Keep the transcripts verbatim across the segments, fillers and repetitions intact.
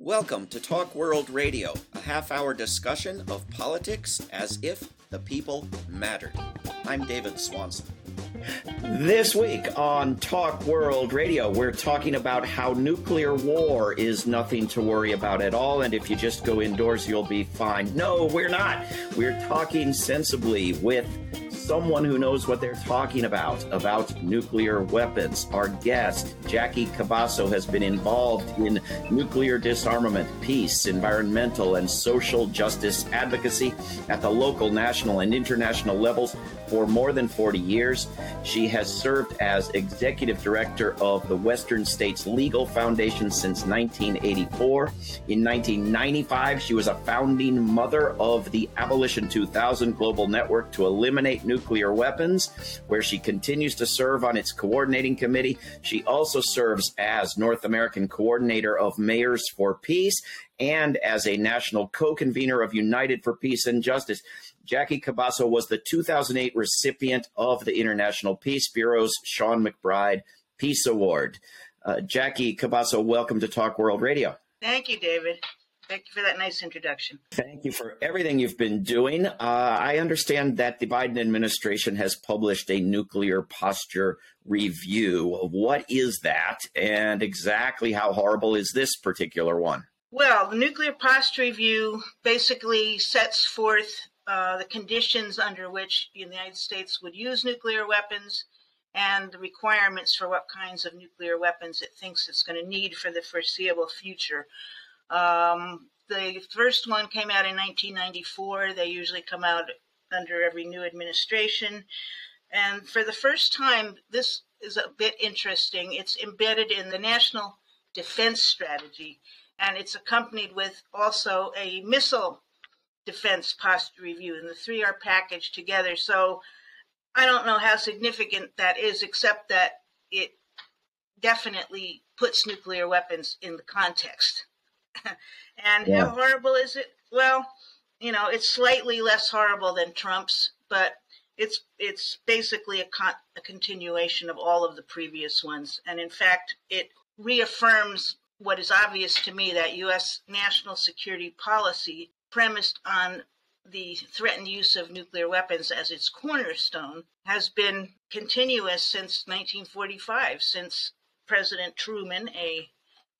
Welcome to Talk World Radio, a half-hour discussion of politics as if the people mattered. I'm David Swanson. This week on Talk World Radio, we're talking about how nuclear war is nothing to worry about at all, and if you just go indoors, you'll be fine. No, we're not. We're talking sensibly with someone who knows what they're talking about, about nuclear weapons. Our guest, Jackie Cabasso, has been involved in nuclear disarmament, peace, environmental, and social justice advocacy at the local, national, and international levels for more than forty years. She has served as executive director of the Western States Legal Foundation since nineteen eighty-four. In nineteen ninety-five, she was a founding mother of the Abolition two thousand Global Network to eliminate nuclear nuclear weapons, where she continues to serve on its coordinating committee. She also serves as North American coordinator of Mayors for Peace and as a national co-convener of United for Peace and Justice. Jackie Cabasso was the two thousand eight recipient of the International Peace Bureau's Sean McBride Peace Award. Uh, Jackie Cabasso, welcome to Talk World Radio. Thank you, David. Thank you for that nice introduction. Thank you for everything you've been doing. Uh, I understand that the Biden administration has published a nuclear posture review. What is that, and exactly how horrible is this particular one? Well, the nuclear posture review basically sets forth uh, the conditions under which the United States would use nuclear weapons and the requirements for what kinds of nuclear weapons it thinks it's going to need for the foreseeable future. Um, the first one came out in nineteen ninety-four. They usually come out under every new administration. And for the first time, this is a bit interesting. It's embedded in the National Defense Strategy, and it's accompanied with also a missile defense posture review, and the three are packaged together. So I don't know how significant that is, except that it definitely puts nuclear weapons in the context. And yeah. How horrible is it? Well, you know, it's slightly less horrible than Trump's, but it's it's basically a, con- a continuation of all of the previous ones. And in fact, it reaffirms what is obvious to me, that U S national security policy premised on the threatened use of nuclear weapons as its cornerstone has been continuous since nineteen forty-five, since President Truman, a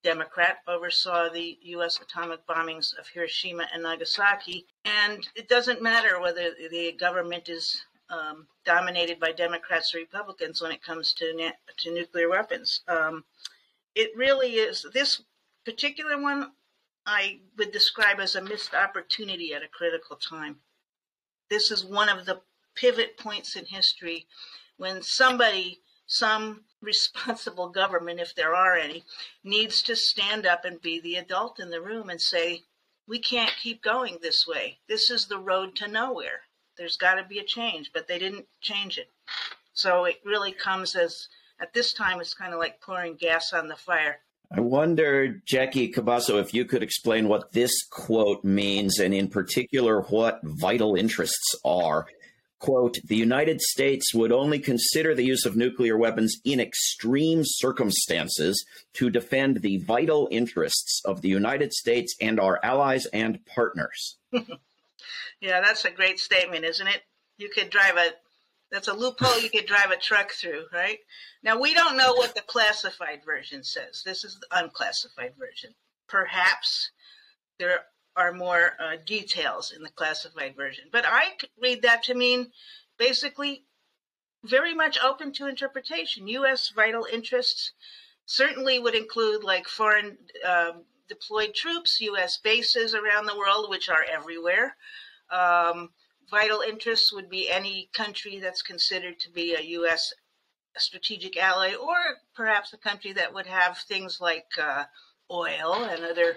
Democrat, oversaw the U S atomic bombings of Hiroshima and Nagasaki. And it doesn't matter whether the government is um, dominated by Democrats or Republicans when it comes to na- to nuclear weapons. Um, it really is, this particular one, I would describe as a missed opportunity at a critical time. This is one of the pivot points in history when somebody, some responsible government, if there are any, needs to stand up and be the adult in the room and say, we can't keep going this way. This is the road to nowhere. There's got to be a change, but they didn't change it. So it really comes as, at this time, it's kind of like pouring gas on the fire. I wonder, Jackie Cabasso, if you could explain what this quote means, and in particular, what vital interests are. Quote, the United States would only consider the use of nuclear weapons in extreme circumstances to defend the vital interests of the United States and our allies and partners. Yeah, that's a great statement, isn't it? You could drive a, that's a loophole you could drive a truck through, right? Now, we don't know what the classified version says. This is the unclassified version. Perhaps there are are more uh, details in the classified version. But I read that to mean basically very much open to interpretation. U S vital interests certainly would include like foreign um, deployed troops, U S bases around the world, which are everywhere. Um, vital interests would be any country that's considered to be a U S strategic ally, or perhaps a country that would have things like uh, oil and other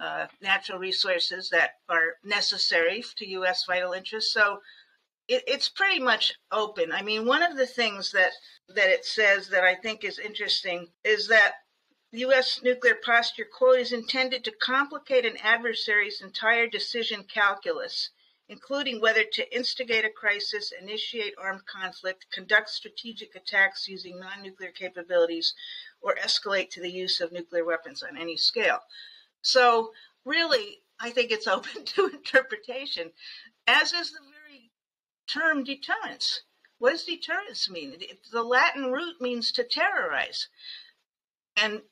Uh, natural resources that are necessary to U S vital interests. So it, it's pretty much open. I mean, one of the things that, that it says that I think is interesting is that U S nuclear posture, quote, is intended to complicate an adversary's entire decision calculus, including whether to instigate a crisis, initiate armed conflict, conduct strategic attacks using non-nuclear capabilities, or escalate to the use of nuclear weapons on any scale. So really, I think it's open to interpretation, as is the very term deterrence. What does deterrence mean? The Latin root means to terrorize. And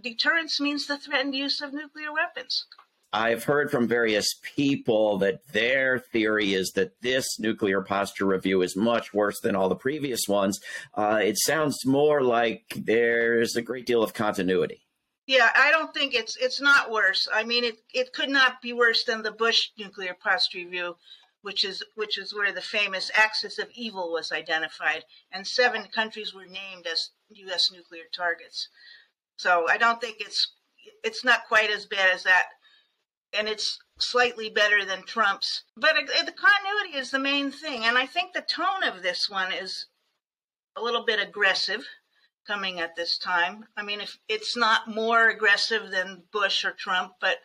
deterrence means the threatened use of nuclear weapons. I've heard from various people that their theory is that this nuclear posture review is much worse than all the previous ones. Uh, it sounds more like there's a great deal of continuity. Yeah, I don't think it's it's not worse. I mean, it, it could not be worse than the Bush nuclear posture review, which is which is where the famous axis of evil was identified, and seven countries were named as U S nuclear targets. So I don't think it's it's not quite as bad as that. And it's slightly better than Trump's. But the continuity is the main thing. And I think the tone of this one is a little bit aggressive coming at this time. I mean, if it's not more aggressive than Bush or Trump, but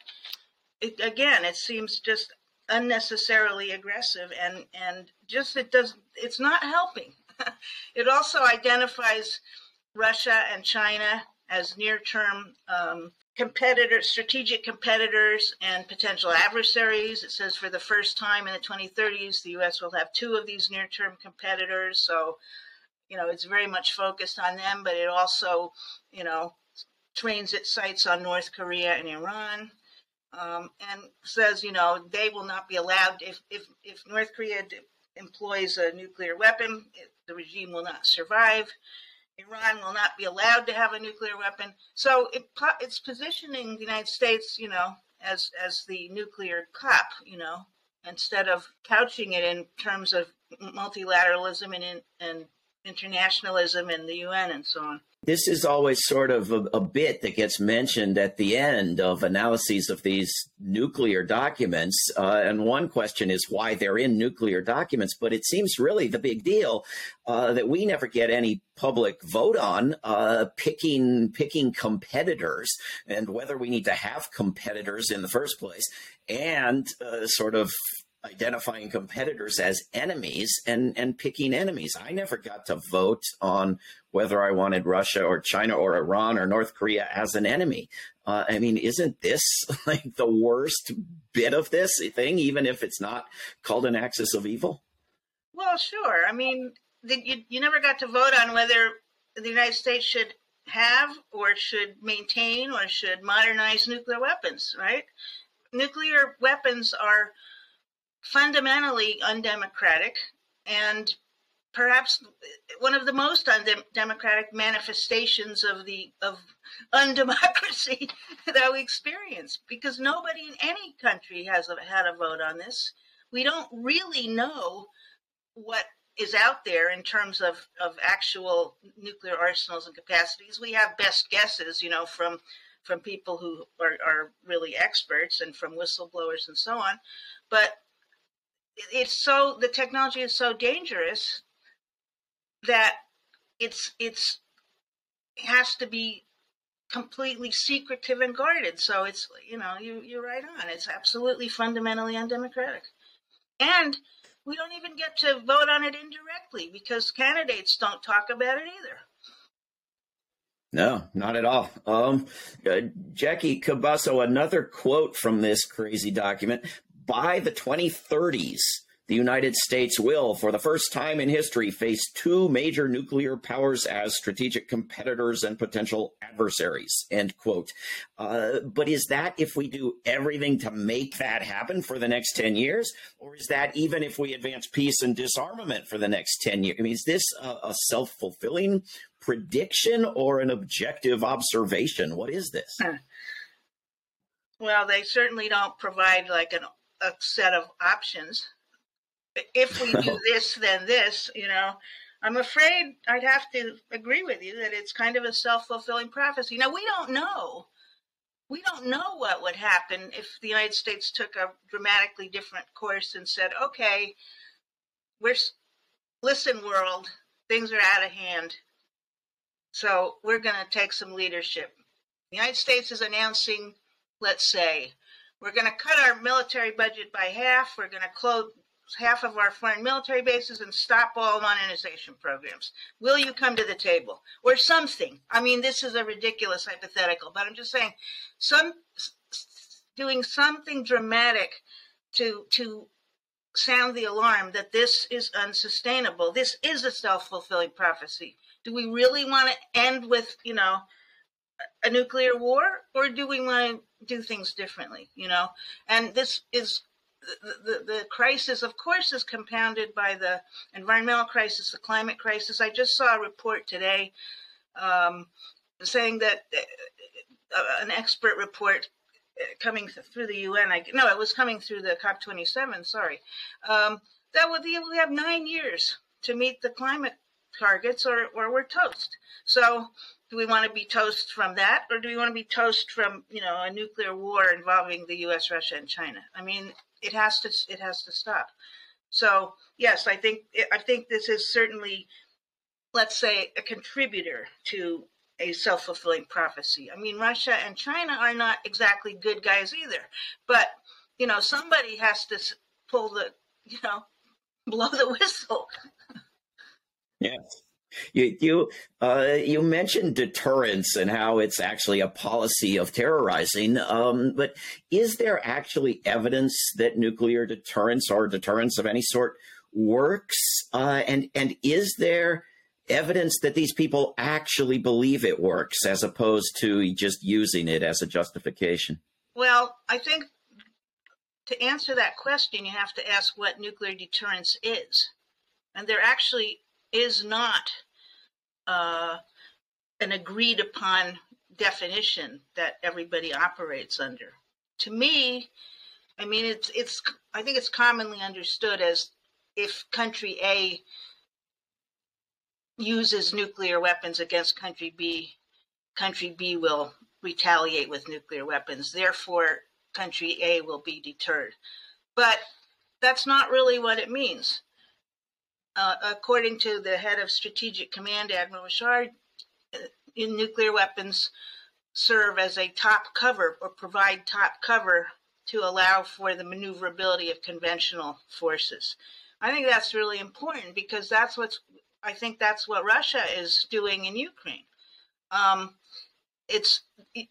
it, again, it seems just unnecessarily aggressive and, and just it does it's not helping. It also identifies Russia and China as near-term um competitors, strategic competitors and potential adversaries. It says for the first time in the twenty thirties, the U S will have two of these near-term competitors. So, you know, it's very much focused on them, but it also, you know, trains its sights on North Korea and Iran, um, and says, you know, they will not be allowed, if, if, if North Korea d- employs a nuclear weapon, it, the regime will not survive. Iran will not be allowed to have a nuclear weapon. So it, it's positioning the United States, you know, as as the nuclear cop, you know, instead of couching it in terms of multilateralism and in, and internationalism and the U N and so on. This is always sort of a, a bit that gets mentioned at the end of analyses of these nuclear documents. Uh, and one question is why they're in nuclear documents. But it seems really the big deal uh, that we never get any public vote on uh, picking picking competitors and whether we need to have competitors in the first place, and uh, sort of identifying competitors as enemies and, and picking enemies. I never got to vote on whether I wanted Russia or China or Iran or North Korea as an enemy. Uh, I mean, isn't this like the worst bit of this thing, even if it's not called an axis of evil? Well, sure. I mean, the, you, you never got to vote on whether the United States should have or should maintain or should modernize nuclear weapons, right? Nuclear weapons are fundamentally undemocratic, and perhaps one of the most undemocratic manifestations of the of undemocracy that we experience, because nobody in any country has a, had a vote on this. We don't really know what is out there in terms of, of actual nuclear arsenals and capacities. We have best guesses, you know, from from people who are, are really experts and from whistleblowers and so on, but it's so the technology is so dangerous that it's it's it has to be completely secretive and guarded. So it's you know you you're right on. It's absolutely fundamentally undemocratic, and we don't even get to vote on it indirectly because candidates don't talk about it either. No, not at all. Um, uh, Jackie Cabasso, another quote from this crazy document. By the twenty thirties, the United States will, for the first time in history, face two major nuclear powers as strategic competitors and potential adversaries, end quote. Uh, but is that if we do everything to make that happen for the next ten years? Or is that even if we advance peace and disarmament for the next ten years? I mean, is this a, a self-fulfilling prediction or an objective observation? What is this? Huh. Well, they certainly don't provide like an a set of options. If we do this, then this, you know, I'm afraid I'd have to agree with you that it's kind of a self-fulfilling prophecy. Now, we don't know. We don't know what would happen if the United States took a dramatically different course and said, okay, we're, listen, world, things are out of hand. So we're going to take some leadership. The United States is announcing, let's say, we're going to cut our military budget by half. We're going to close half of our foreign military bases and stop all modernization programs. Will you come to the table or something? I mean, this is a ridiculous hypothetical, but I'm just saying some doing something dramatic to to sound the alarm that this is unsustainable. This is a self-fulfilling prophecy. Do we really want to end with, you know, a nuclear war, or do we want to do things differently, you know? And this is the, the, the crisis, of course, is compounded by the environmental crisis, the climate crisis. I just saw a report today um, saying that uh, an expert report coming through the U N, I, no, it was coming through the COP twenty-seven, sorry, um, that would be, we have nine years to meet the climate targets, or, or we're toast. So do we want to be toast from that, or do we want to be toast from, you know, a nuclear war involving the U S, Russia, and China? I mean, it has to, it has to stop. So yes, I think, I think this is certainly, let's say, a contributor to a self-fulfilling prophecy. I mean, Russia and China are not exactly good guys either, but, you know, somebody has to pull the, you know, blow the whistle. Yes. You you uh, you mentioned deterrence and how it's actually a policy of terrorizing, um, but is there actually evidence that nuclear deterrence or deterrence of any sort works? Uh, and and is there evidence that these people actually believe it works, as opposed to just using it as a justification? Well, I think to answer that question, you have to ask what nuclear deterrence is, and there actually is not Uh, an agreed upon definition that everybody operates under. To me, I mean, it's, it's, I think it's commonly understood as if country A uses nuclear weapons against country B, country B will retaliate with nuclear weapons. Therefore, country A will be deterred. But that's not really what it means. Uh, according to the head of Strategic Command, Admiral Richard, uh, in nuclear weapons serve as a top cover, or provide top cover, to allow for the maneuverability of conventional forces. I think that's really important, because that's what's, I think that's what Russia is doing in Ukraine. Um, it's, it,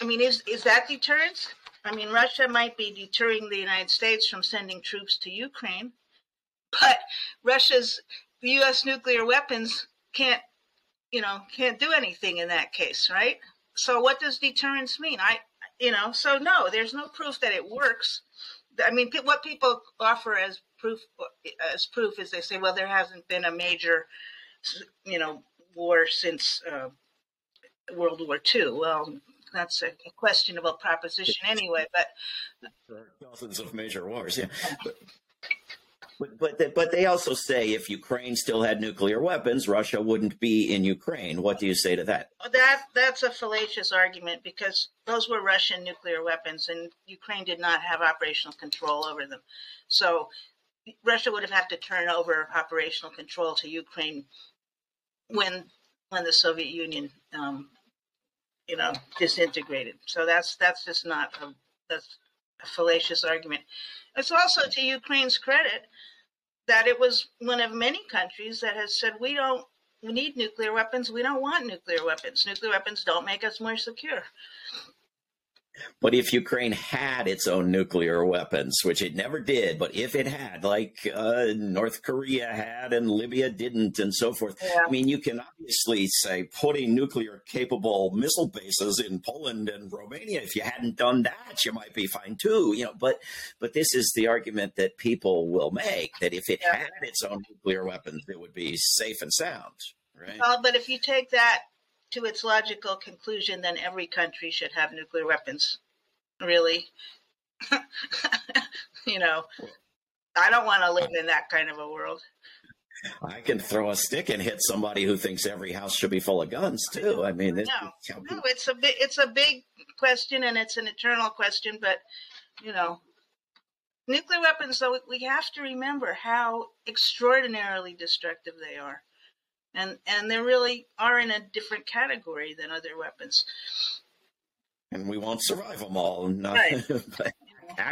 I mean, is is that deterrence? I mean, Russia might be deterring the United States from sending troops to Ukraine, but Russia's U S nuclear weapons can't, you know, can't do anything in that case, right? So what does deterrence mean? I, you know, so no, there's no proof that it works. I mean, what people offer as proof, as proof is they say, well, there hasn't been a major, you know, war since uh, World War Two. Well, that's a questionable proposition anyway, but there are thousands of major wars, yeah. But, but but they also say if Ukraine still had nuclear weapons, Russia wouldn't be in Ukraine. What do you say to that? That that's a fallacious argument, because those were Russian nuclear weapons, and Ukraine did not have operational control over them. So Russia would have had to turn over operational control to Ukraine when when the Soviet Union, um, you know, disintegrated. So that's that's just not a, that's a fallacious argument. It's also to Ukraine's credit that it was one of many countries that has said, we don't we need nuclear weapons. We don't want nuclear weapons. Nuclear weapons don't make us more secure. But if Ukraine had its own nuclear weapons, which it never did, but if it had, like uh, North Korea had and Libya didn't and so forth, yeah. I mean, you can obviously say putting nuclear-capable missile bases in Poland and Romania, if you hadn't done that, you might be fine too. You know, but but this is the argument that people will make, that if it yeah. had its own nuclear weapons, it would be safe and sound, right? Well, but if you take that to its logical conclusion, then every country should have nuclear weapons. Really? You know, I don't want to live in that kind of a world. I can throw a stick and hit somebody who thinks every house should be full of guns, too. I mean, it's, no, no, it's a big, it's a big question, and it's an eternal question. But, you know, nuclear weapons, though, we have to remember how extraordinarily destructive they are. And and they really are in a different category than other weapons. And we won't survive them all, not right. By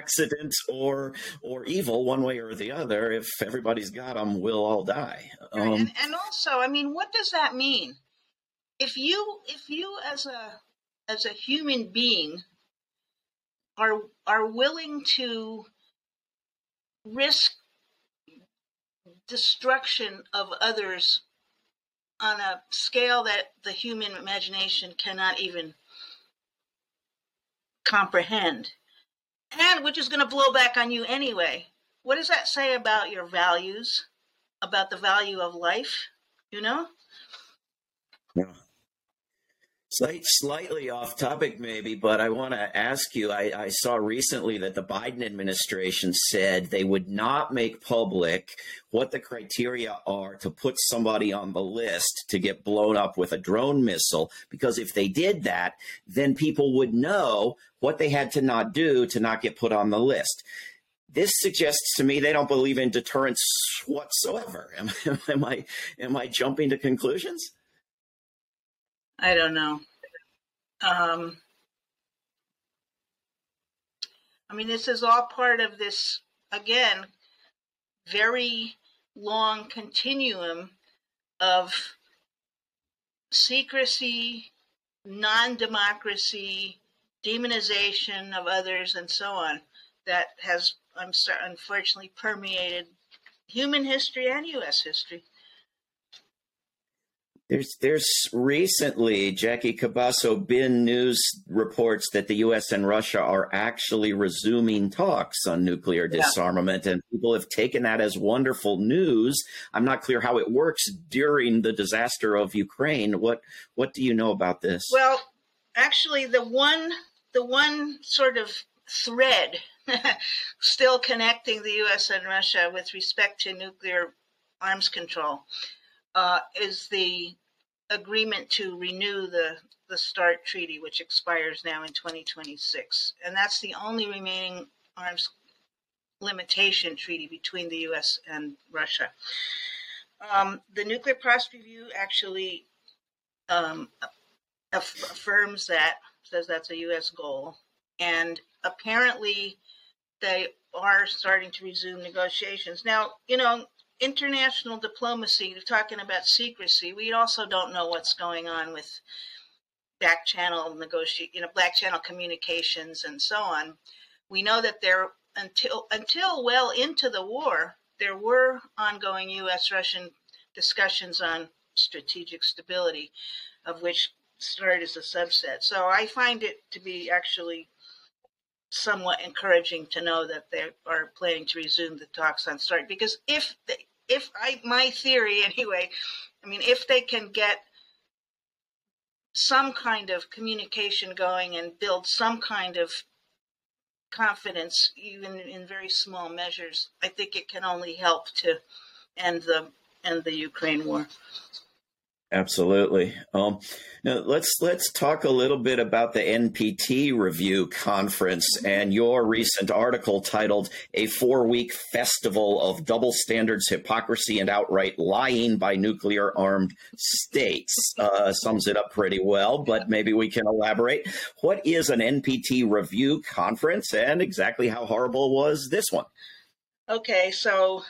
accident or or evil, one way or the other. If everybody's got them, we'll all die. Right. Um, and, and also, I mean, what does that mean? If you if you as a as a human being are are willing to risk destruction of others on a scale that the human imagination cannot even comprehend, and which is going to blow back on you anyway. What does that say about your values, about the value of life, you know? Yeah. Slight, slightly off topic maybe, but I want to ask you, I, I saw recently that the Biden administration said they would not make public what the criteria are to put somebody on the list to get blown up with a drone missile, because if they did that, then people would know what they had to not do to not get put on the list. This suggests to me they don't believe in deterrence whatsoever. Am, am I, am I jumping to conclusions? I don't know. Um, I mean, this is all part of this, again, very long continuum of secrecy, non-democracy, demonization of others, and so on, that has um, unfortunately permeated human history and U S history. There's there's recently, Jackie Cabasso, B I N News reports that the U S and Russia are actually resuming talks on nuclear disarmament, yeah. And people have taken that as wonderful news. I'm not clear how it works during the disaster of Ukraine. What what do you know about this? Well, actually, the one the one sort of thread still connecting the U S and Russia with respect to nuclear arms control Uh, is the agreement to renew the, the START treaty, which expires now in twenty twenty-six. And that's the only remaining arms limitation treaty between the U S and Russia. Um, the Nuclear Posture Review actually um, aff- affirms that, says that's a U S goal. And apparently they are starting to resume negotiations. Now, you know, international diplomacy, they're talking about secrecy. We also don't know what's going on with back channel negotiate, you know, black channel communications and so on. We know that there, until until well into the war, there were ongoing U S-Russian discussions on strategic stability, of which START is a subset. So I find it to be actually somewhat encouraging to know that they are planning to resume the talks on START, because if they, if I my theory anyway, I mean, if they can get some kind of communication going and build some kind of confidence, even in very small measures, I think it can only help to end the end the Ukraine war. Absolutely. Um, now let's let's talk a little bit about the N P T review conference and your recent article titled "A Four-Week Festival of Double Standards, Hypocrisy, and Outright Lying by Nuclear Armed States." Uh, sums it up pretty well, but maybe we can elaborate. What is an N P T review conference, and exactly how horrible was this one? Okay, so,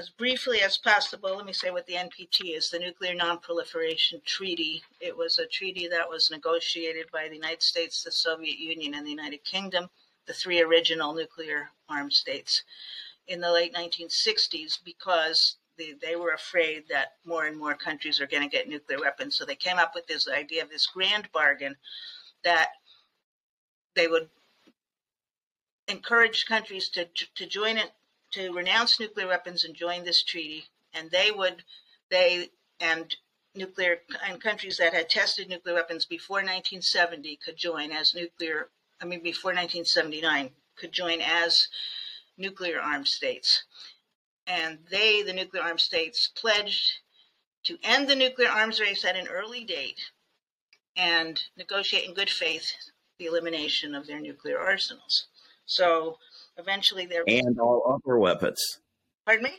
as briefly as possible, let me say what the N P T is, the Nuclear Nonproliferation Treaty. It was a treaty that was negotiated by the United States, the Soviet Union, and the United Kingdom, the three original nuclear armed states, in the late nineteen sixties, because they, they were afraid that more and more countries are going to get nuclear weapons. So they came up with this idea of this grand bargain that they would encourage countries to to join it, to renounce nuclear weapons and join this treaty, and they would, they and nuclear and countries that had tested nuclear weapons before nineteen seventy could join as nuclear, I mean before nineteen seventy-nine, could join as nuclear armed states. And they, the nuclear armed states, pledged to end the nuclear arms race at an early date and negotiate in good faith the elimination of their nuclear arsenals. So eventually there and all other weapons. Pardon me?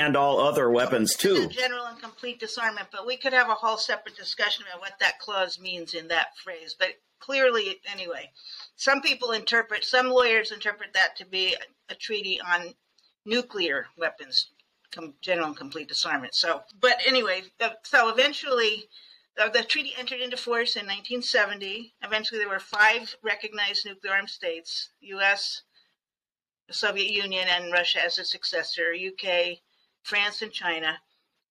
And all other weapons too. General and complete disarmament, but we could have a whole separate discussion about what that clause means in that phrase. But clearly, anyway, some people interpret, some lawyers interpret that to be a, a treaty on nuclear weapons, com, general and complete disarmament. So, but anyway, so eventually The treaty entered into force in nineteen seventy. Eventually, there were five recognized nuclear-armed states: U S, the Soviet Union, and Russia as its successor, U K, France, and China.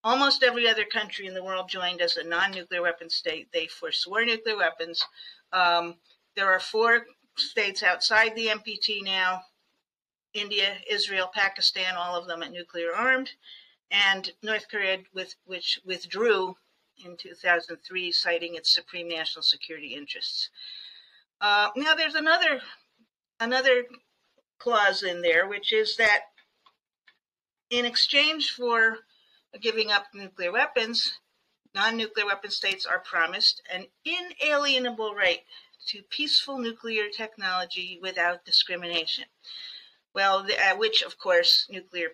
Almost every other country in the world joined as a non-nuclear weapon state. They forswore nuclear weapons. Um, there are four states outside the N P T now: India, Israel, Pakistan, all of them at nuclear armed, and North Korea, with, which withdrew in two thousand three, citing its supreme national security interests. Uh, now, there's another another clause in there, which is that in exchange for giving up nuclear weapons, non-nuclear weapon states are promised an inalienable right to peaceful nuclear technology without discrimination. Well, the, uh, which, of course, nuclear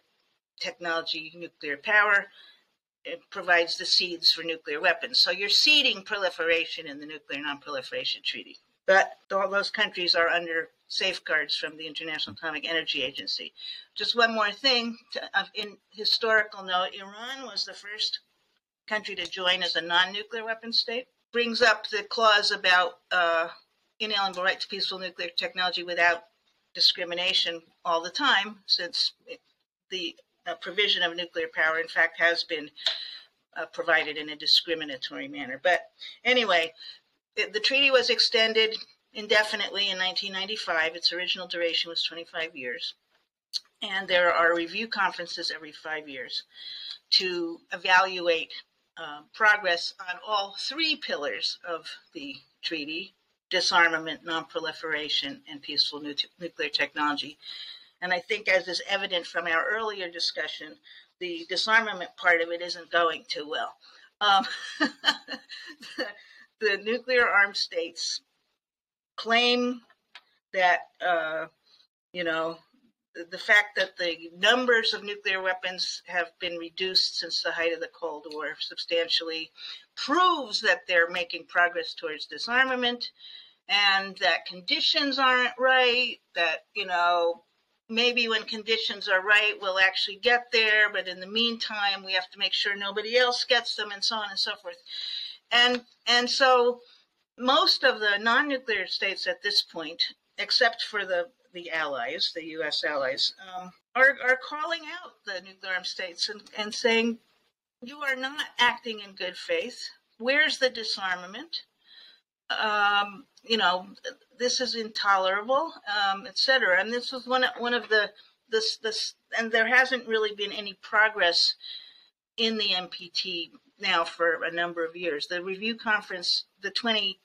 technology, nuclear power, it provides the seeds for nuclear weapons. So you're seeding proliferation in the Nuclear Nonproliferation Treaty. But all those countries are under safeguards from the International Atomic Energy Agency. Just one more thing, to, uh, in historical note, Iran was the first country to join as a non-nuclear weapon state. Brings up the clause about uh, inalienable right to peaceful nuclear technology without discrimination all the time, since the uh, provision of nuclear power, in fact, has been uh, provided in a discriminatory manner. But anyway, the, the treaty was extended indefinitely in nineteen ninety-five. Its original duration was twenty-five years, and there are review conferences every five years to evaluate uh, progress on all three pillars of the treaty: disarmament, nonproliferation, and peaceful nu- nuclear technology. And I think, as is evident from our earlier discussion, the disarmament part of it isn't going too well. Um, the, the nuclear-armed states claim that, uh, you know, the, the fact that the numbers of nuclear weapons have been reduced since the height of the Cold War substantially proves that they're making progress towards disarmament, and that conditions aren't right, that, you know, maybe when conditions are right, we'll actually get there, but in the meantime, we have to make sure nobody else gets them, and so on and so forth. And and so most of the non-nuclear states at this point, except for the, the allies, the U S allies, um, are, are calling out the nuclear-armed states and, and saying, you are not acting in good faith. Where's the disarmament? Um, you know, this is intolerable, um, et cetera. And this was one of, one of the, this, this, and there hasn't really been any progress in the N P T now for a number of years. The review conference, the twenty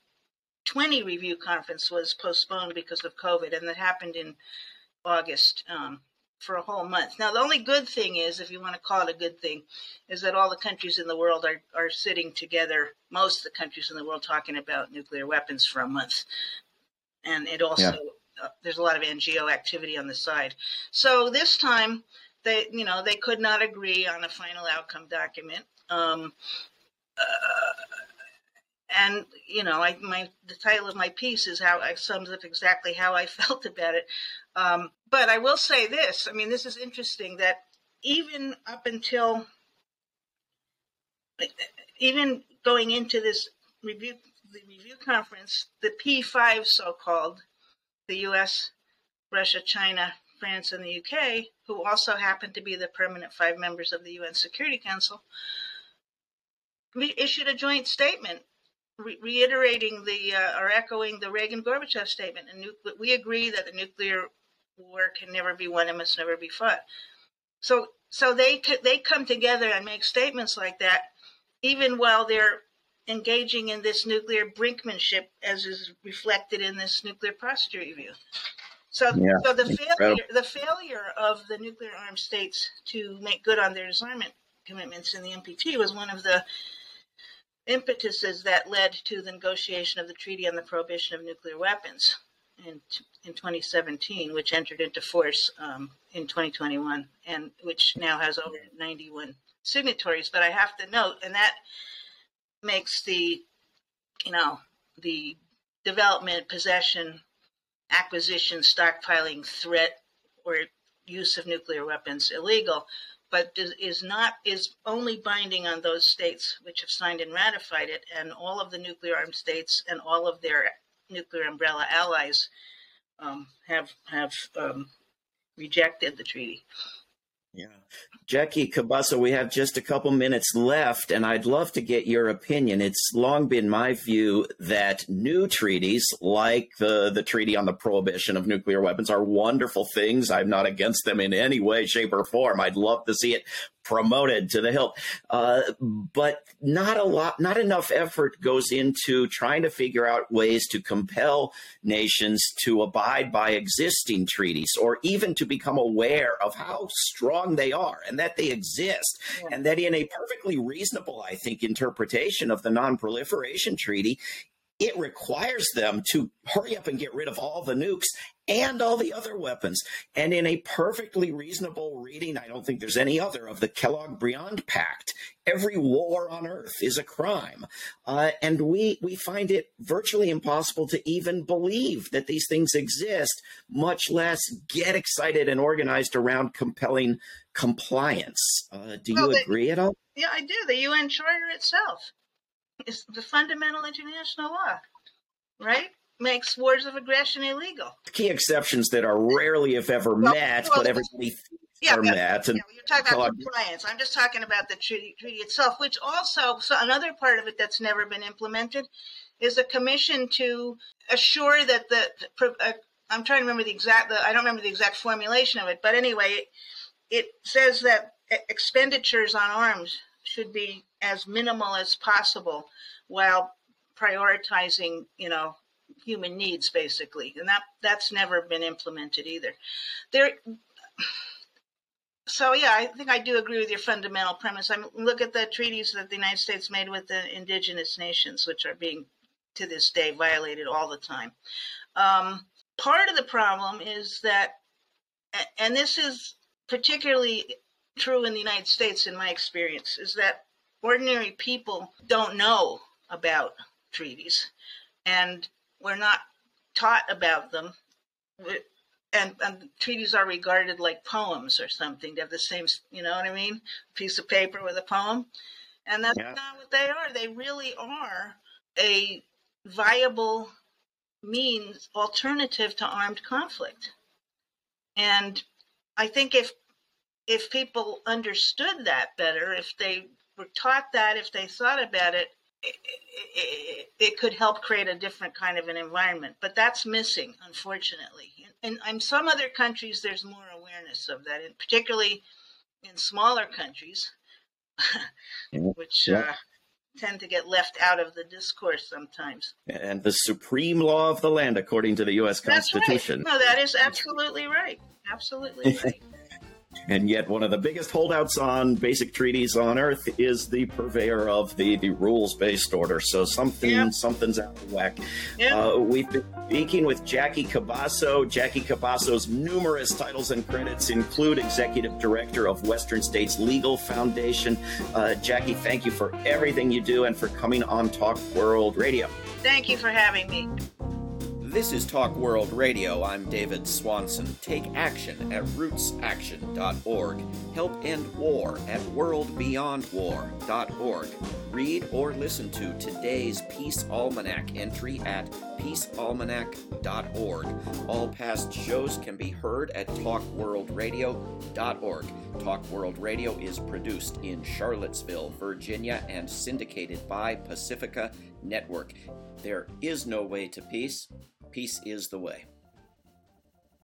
twenty review conference, was postponed because of COVID, and that happened in August, um, for a whole month. Now, the only good thing is, if you want to call it a good thing, is that all the countries in the world are, are sitting together, most of the countries in the world, talking about nuclear weapons for a month. And it also, yeah. uh, there's a lot of N G O activity on the side. So this time, they, you know, they could not agree on a final outcome document. Um, uh, and, you know, I, my, the title of my piece is how I sums up exactly how I felt about it. Um, but I will say this, I mean, this is interesting that even up until, even going into this review, the review conference, the P five so-called, the U S, Russia, China, France, and the U K, who also happen to be the permanent five members of the U N Security Council, re- issued a joint statement reiterating the uh, or echoing the Reagan-Gorbachev statement, and nu- we agree that the nuclear war can never be won and must never be fought. So, so they t- they come together and make statements like that, even while they're engaging in this nuclear brinkmanship, as is reflected in this nuclear posture review. So, yeah, so the incredible. failure the failure of the nuclear-armed states to make good on their disarmament commitments in the N P T was one of the impetuses that led to the negotiation of the Treaty on the Prohibition of Nuclear Weapons in in twenty seventeen, which entered into force um, in twenty twenty-one, and which now has over ninety-one signatories. But I have to note, and that makes the, you know, the development, possession, acquisition, stockpiling, threat, or use of nuclear weapons illegal. but is not is only binding on those states which have signed and ratified it, and all of the nuclear armed states and all of their nuclear umbrella allies um, have have um, rejected the treaty. Yeah. Jackie Cabasso, we have just a couple minutes left, and I'd love to get your opinion. It's long been my view that new treaties, like the, the Treaty on the Prohibition of Nuclear Weapons, are wonderful things. I'm not against them in any way, shape, or form. I'd love to see it promoted to the hilt. Uh, but not a lot, not enough effort goes into trying to figure out ways to compel nations to abide by existing treaties, or even to become aware of how strong they are and that they exist. Yeah. And that in a perfectly reasonable, I think, interpretation of the Non-Proliferation Treaty, it requires them to hurry up and get rid of all the nukes and all the other weapons. And in a perfectly reasonable reading, I don't think there's any other, of the Kellogg-Briand Pact, every war on earth is a crime. Uh, and we, we find it virtually impossible to even believe that these things exist, much less get excited and organized around compelling compliance. Uh, do well, you agree they, at all? Yeah, I do. The U N Charter itself is the fundamental international law, right? Makes wars of aggression illegal. Key exceptions that are rarely, if ever, well, met, well, but everybody thinks yeah, are yeah, met. Yeah, and you're talking about compliance. I'm just talking about the treaty, treaty itself, which also, so another part of it that's never been implemented is a commission to assure that the, uh, I'm trying to remember the exact, the, I don't remember the exact formulation of it, but anyway, it, it says that expenditures on arms should be as minimal as possible while prioritizing, you know, human needs, basically, and that that's never been implemented either. There, so yeah, I think I do agree with your fundamental premise. I mean, look at the treaties that the United States made with the indigenous nations, which are being to this day violated all the time. Um, part of the problem is that, and this is particularly true in the United States, in my experience, is that ordinary people don't know about treaties, and we're not taught about them, and, and treaties are regarded like poems or something. They have the same, you know what I mean, piece of paper with a poem, and that's yeah. not what they are. They really are a viable means, alternative to armed conflict. And I think if if people understood that better, if they were taught that, if they thought about it, It, it, it could help create a different kind of an environment, but that's missing, unfortunately. And in, in some other countries, there's more awareness of that, and particularly in smaller countries, which yeah. uh, tend to get left out of the discourse sometimes. And the supreme law of the land, according to the U S Constitution. That's right. No, that is absolutely right. Absolutely right. And yet one of the biggest holdouts on basic treaties on earth is the purveyor of the, the rules-based order. So something yeah. something's out of whack. Yeah. Uh, we've been speaking with Jackie Cabasso. Jackie Cabasso's numerous titles and credits include Executive Director of Western States Legal Foundation. Uh, Jackie, thank you for everything you do and for coming on Talk World Radio. Thank you for having me. This is Talk World Radio. I'm David Swanson. Take action at roots action dot org. Help end war at world beyond war dot org. Read or listen to today's Peace Almanac entry at peace almanac dot org. All past shows can be heard at talk world radio dot org. Talk World Radio is produced in Charlottesville, Virginia, and syndicated by Pacifica Network. There is no way to peace. Peace is the way.